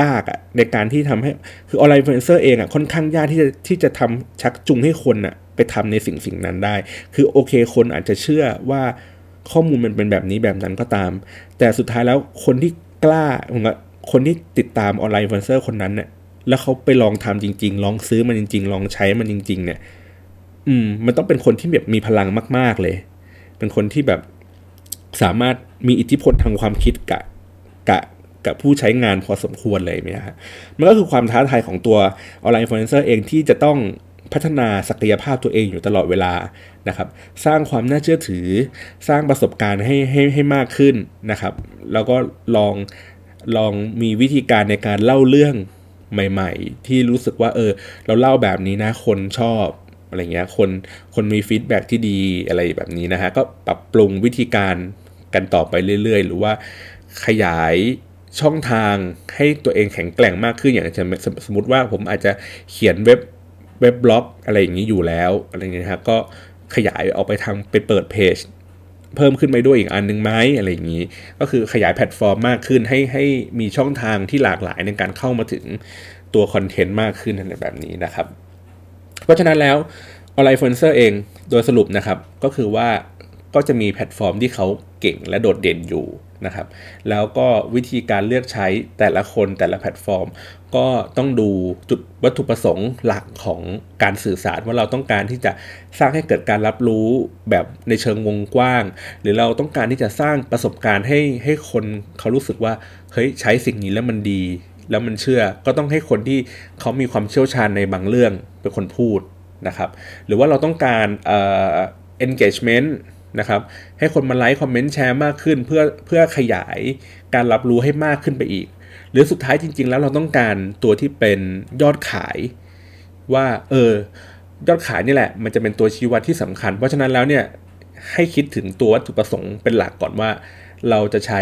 ยากอะในการที่ทำให้คือออนไลน์อินฟลูเอนเซอร์เองอะค่อนข้างยากที่จะที่จะทำชักจูงให้คนอะไปทำในสิ่งสิ่งนั้นได้คือโอเคคนอาจจะเชื่อว่าข้อมูลมันเป็นแบบนี้แบบนั้นก็ตามแต่สุดท้ายแล้วคนที่กล้าคนที่ติดตามออนไลน์อินฟลูเอนเซอร์คนนั้นเนี่ยแล้วเขาไปลองทำจริงๆลองซื้อมันจริงๆลองใช้มันจริงๆเนี่ยอืมมันต้องเป็นคนที่แบบมีพลังมากๆเลยเป็นคนที่แบบสามารถมีอิทธิพลทางความคิดกะกะกับผู้ใช้งานพอสมควรเลยไหมฮะมันก็คือความท้าทายของตัวออนไลน์อินฟลูเอนเซอร์เองที่จะต้องพัฒนาศักยภาพตัวเองอยู่ตลอดเวลานะครับสร้างความน่าเชื่อถือสร้างประสบการณ์ให้ให้ให้มากขึ้นนะครับแล้วก็ลองลองมีวิธีการในการเล่าเรื่อง ใหม่ๆที่รู้สึกว่าเออเราเล่าแบบนี้นะคนชอบอะไรเงี้ยคนคนมีฟีดแบ็กที่ดีอะไรแบบนี้นะฮะก็ปรับปรุงวิธีการกันต่อไปเรื่อยๆหรือว่าขยายช่องทางให้ตัวเองแข็งแกร่งมากขึ้นอย่างสมมติว่าผมอาจจะเขียนเว็บเว็บบล็อกอะไรอย่างนี้อยู่แล้วอะไรเงี้ยฮะก็ขยายออกไปทางไปเปิดเพจเพิ่มขึ้นไปด้วยอีกอันนึงไหมอะไรอย่างนี้ก็คือขยายแพลตฟอร์มมากขึ้นให้ให้มีช่องทางที่หลากหลายในการเข้ามาถึงตัวคอนเทนต์มากขึ้นอะไรแบบนี้นะครับเพราะฉะนั้นแล้วออนไลน์อินฟลูเอนเซอร์เองโดยสรุปนะครับก็คือว่าก็จะมีแพลตฟอร์มที่เขาเก่งและโดดเด่นอยู่นะครับแล้วก็วิธีการเลือกใช้แต่ละคนแต่ละแพลตฟอร์มก็ต้องดูจุดวัตถุประสงค์หลักของการสื่อสารว่าเราต้องการที่จะสร้างให้เกิดการรับรู้แบบในเชิงวงกว้างหรือเราต้องการที่จะสร้างประสบการณ์ให้ให้คนเขารู้สึกว่าเฮ้ยใช้สิ่งนี้แล้วมันดีแล้วมันเชื่อก็ต้องให้คนที่เขามีความเชี่ยวชาญในบางเรื่องเป็นคนพูดนะครับหรือว่าเราต้องการเอ่อ engagementนะครับให้คนมาไลค์คอมเมนต์แชร์มากขึ้นเพื่อเพื่อขยายการรับรู้ให้มากขึ้นไปอีกหรือสุดท้ายจริงๆแล้วเราต้องการตัวที่เป็นยอดขายว่าเออยอดขายนี่แหละมันจะเป็นตัวชี้วัดที่สำคัญเพราะฉะนั้นแล้วเนี่ยให้คิดถึงตัววัตถุประสงค์เป็นหลักก่อนว่าเราจะใช้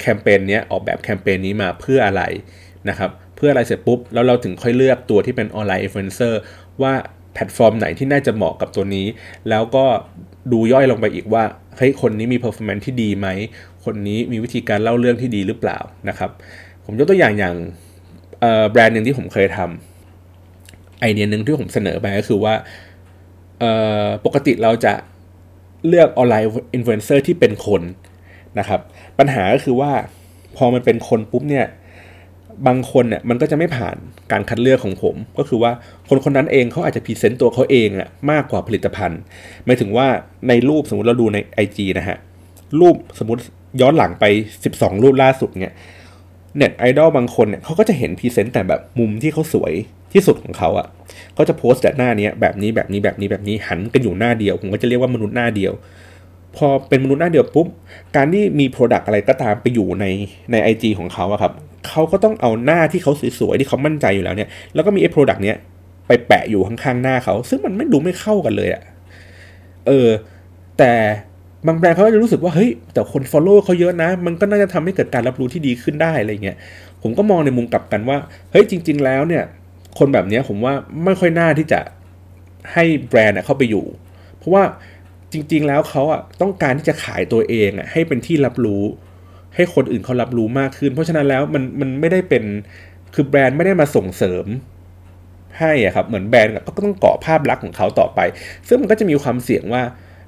แคมเปญนี้ออกแบบแคมเปญนี้มาเพื่ออะไรนะครับเพื่ออะไรเสร็จปุ๊บแล้วเราถึงค่อยเลือกตัวที่เป็นออนไลน์อินฟลูเอนเซอร์ว่าแพลตฟอร์มไหนที่น่าจะเหมาะกับตัวนี้แล้วก็ดูย่อยลงไปอีกว่าเฮ้ยคนนี้มี performance ที่ดีไหมคนนี้มีวิธีการเล่าเรื่องที่ดีหรือเปล่านะครับผมยกตัวอย่างอย่างแบรนด์หนึ่งที่ผมเคยทำไอเดียหนึ่งที่ผมเสนอไปก็คือว่าปกติเราจะเลือกออนไลน์อินฟลูเอนเซอร์ที่เป็นคนนะครับปัญหาก็คือว่าพอมันเป็นคนปุ๊บเนี่ยบางคนเนี่ยมันก็จะไม่ผ่านการคัดเลือกของผมก็คือว่าคนคนนั้นเองเขาอาจจะพรีเซนต์ตัวเขาเองอะมากกว่าผลิตภัณฑ์หมายถึงว่าในรูปสมมุติเราดูใน ไอ จี นะฮะรูปสมมุติย้อนหลังไปสิบสองรูปล่าสุดเนี่ยเน็ตไอดอลบางคนเนี่ยเขาก็จะเห็นพรีเซนต์แต่แบบมุมที่เขาสวยที่สุดของเขาอะก็จะโพสต์แต่หน้านี้แบบนี้แบบนี้แบบนี้แบบนี้หันกันอยู่หน้าเดียวผมก็จะเรียกว่ามนุษย์หน้าเดียวพอเป็นมนุษย์หน้าเดียวปุ๊บการที่มี product อะไรก็ตามไปอยู่ในใน ไอ จี ของเขาอะครับเขาก็ต้องเอาหน้าที่เขาสวยๆที่เขามั่นใจอยู่แล้วเนี่ยแล้วก็มีไอ้ product เนี้ยไปแปะอยู่ข้างๆหน้าเขาซึ่งมันไม่ดูไม่เข้ากันเลยอะเออแต่บางแบรนด์เขาก็จะรู้สึกว่าเฮ้ยแต่คน follow เขาเยอะนะมันก็น่าจะทำให้เกิดการรับรู้ที่ดีขึ้นได้อะไรเงี้ยผมก็มองในมุมกลับกันว่าเฮ้ยจริงๆแล้วเนี่ยคนแบบเนี้ยผมว่าไม่ค่อยน่าที่จะให้แบรนด์เข้าไปอยู่เพราะว่าจริงๆแล้วเขาอ่ะต้องการที่จะขายตัวเองอ่ะให้เป็นที่รับรู้ให้คนอื่นเขารับรู้มากขึ้นเพราะฉะนั้นแล้วมันมันไม่ได้เป็นคือแบรนด์ไม่ได้มาส่งเสริมให้อ่ะครับเหมือนแบรนด์ก็ต้องเกาะภาพลักษณ์ของเขาต่อไปซึ่งมันก็จะมีความเสี่ยงว่า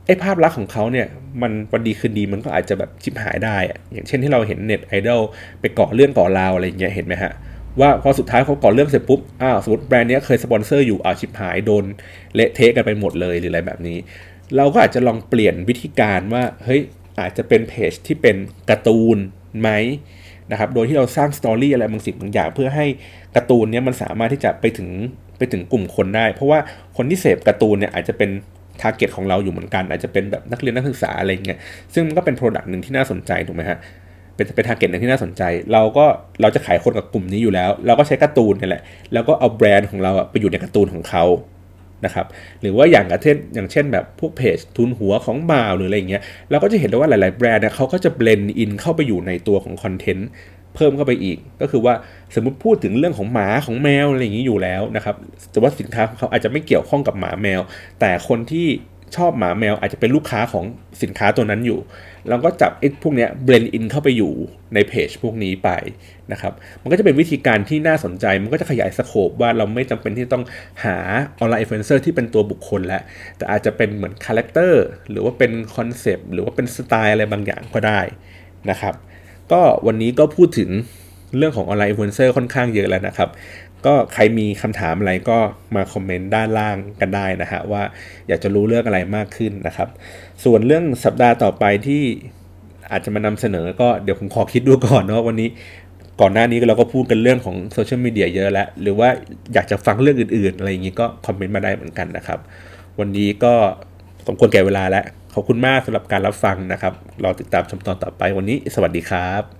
ไอ้ภาพลักษณ์ของเขาเนี่ยมันวันดีคืนดีมันก็อาจจะแบบชิบหายได้อ่ะอย่างเช่นที่เราเห็นเน็ตไอดอลไปเกาะเรื่องเกาะราวอะไรอย่างเงี้ยเห็นไหมฮะว่าพอสุดท้ายเขาก่อเรื่องเสร็จปุ๊บอ้าวสมมติแบรนด์เนี้ยเคยสปอนเซอร์อยู่อ้าวชิบหายโดนเละเทะกันไปหมดเลยหรืออะไรแบบนี้เราก็อาจจะลองเปลี่ยนวิธีการว่าเฮ้ยอาจจะเป็นเพจที่เป็นการ์ตูนไหมนะครับโดยที่เราสร้างสตอรี่อะไรบางสิ่งบางอย่างเพื่อให้การ์ตูนเนี้ยมันสามารถที่จะไปถึงไปถึงกลุ่มคนได้เพราะว่าคนที่เสพการ์ตูนเนี่ยอาจจะเป็นทาร์เก็ตของเราอยู่เหมือนกันอาจจะเป็นแบบนักเรียนนักศึกษาอะไรเงี้ยซึ่งมันก็เป็นโปรดักต์นึงที่น่าสนใจถูกไหมฮะเป็นเป็นทาร์เก็ตนึงที่น่าสนใจเราก็เราจะขายคนกับกลุ่มนี้อยู่แล้วเราก็ใช้การ์ตูนนี่แหละแล้วก็เอาแบรนด์ของเราอะไปอยู่ในการ์ตูนของเขานะครับหรือว่าอย่างกระเทนอย่างเช่นแบบพวกเพจทุนหัวของบ่าวหรืออะไรอย่างเงี้ยเราก็จะเห็นได้ว่าหลายๆแบรนด์เนี่ยเขาก็จะเบลนด์อินเข้าไปอยู่ในตัวของคอนเทนต์เพิ่มเข้าไปอีกก็คือว่าสมมุติพูดถึงเรื่องของหมาของแมวอะไรอย่างงี้อยู่แล้วนะครับแต่ว่าสินค้าของเขาอาจจะไม่เกี่ยวข้องกับหมาแมวแต่คนที่ชอบหมาแมวอาจจะเป็นลูกค้าของสินค้าตัวนั้นอยู่เราก็จับไอ้พวกเนี้ยเบลนด์อินเข้าไปอยู่ในเพจพวกนี้ไปนะครับมันก็จะเป็นวิธีการที่น่าสนใจมันก็จะขยายสโคปว่าเราไม่จำเป็นที่ต้องหาออนไลน์อินฟลูเอนเซอร์ที่เป็นตัวบุคคลแล้วแต่อาจจะเป็นเหมือนคาแรคเตอร์หรือว่าเป็นคอนเซปต์หรือว่าเป็นสไตล์อะไรบางอย่างก็ได้นะครับก็วันนี้ก็พูดถึงเรื่องของออนไลน์อินฟลูเอนเซอร์ค่อนข้างเยอะแล้วนะครับก็ใครมีคำถามอะไรก็มาคอมเมนต์ด้านล่างกันได้นะฮะว่าอยากจะรู้เรื่องอะไรมากขึ้นนะครับส่วนเรื่องสัปดาห์ต่อไปที่อาจจะมานำเสนอก็เดี๋ยวผมขอคิดดูก่อนเนาะวันนี้ก่อนหน้านี้เราก็พูดกันเรื่องของโซเชียลมีเดียเยอะแล้วหรือว่าอยากจะฟังเรื่องอื่นๆอะไรอย่างนี้ก็คอมเมนต์มาได้เหมือนกันนะครับวันนี้ก็สมควรแก่เวลาแล้วขอบคุณมากสำหรับการรับฟังนะครับรอติดตามชมตอนต่อไปวันนี้สวัสดีครับ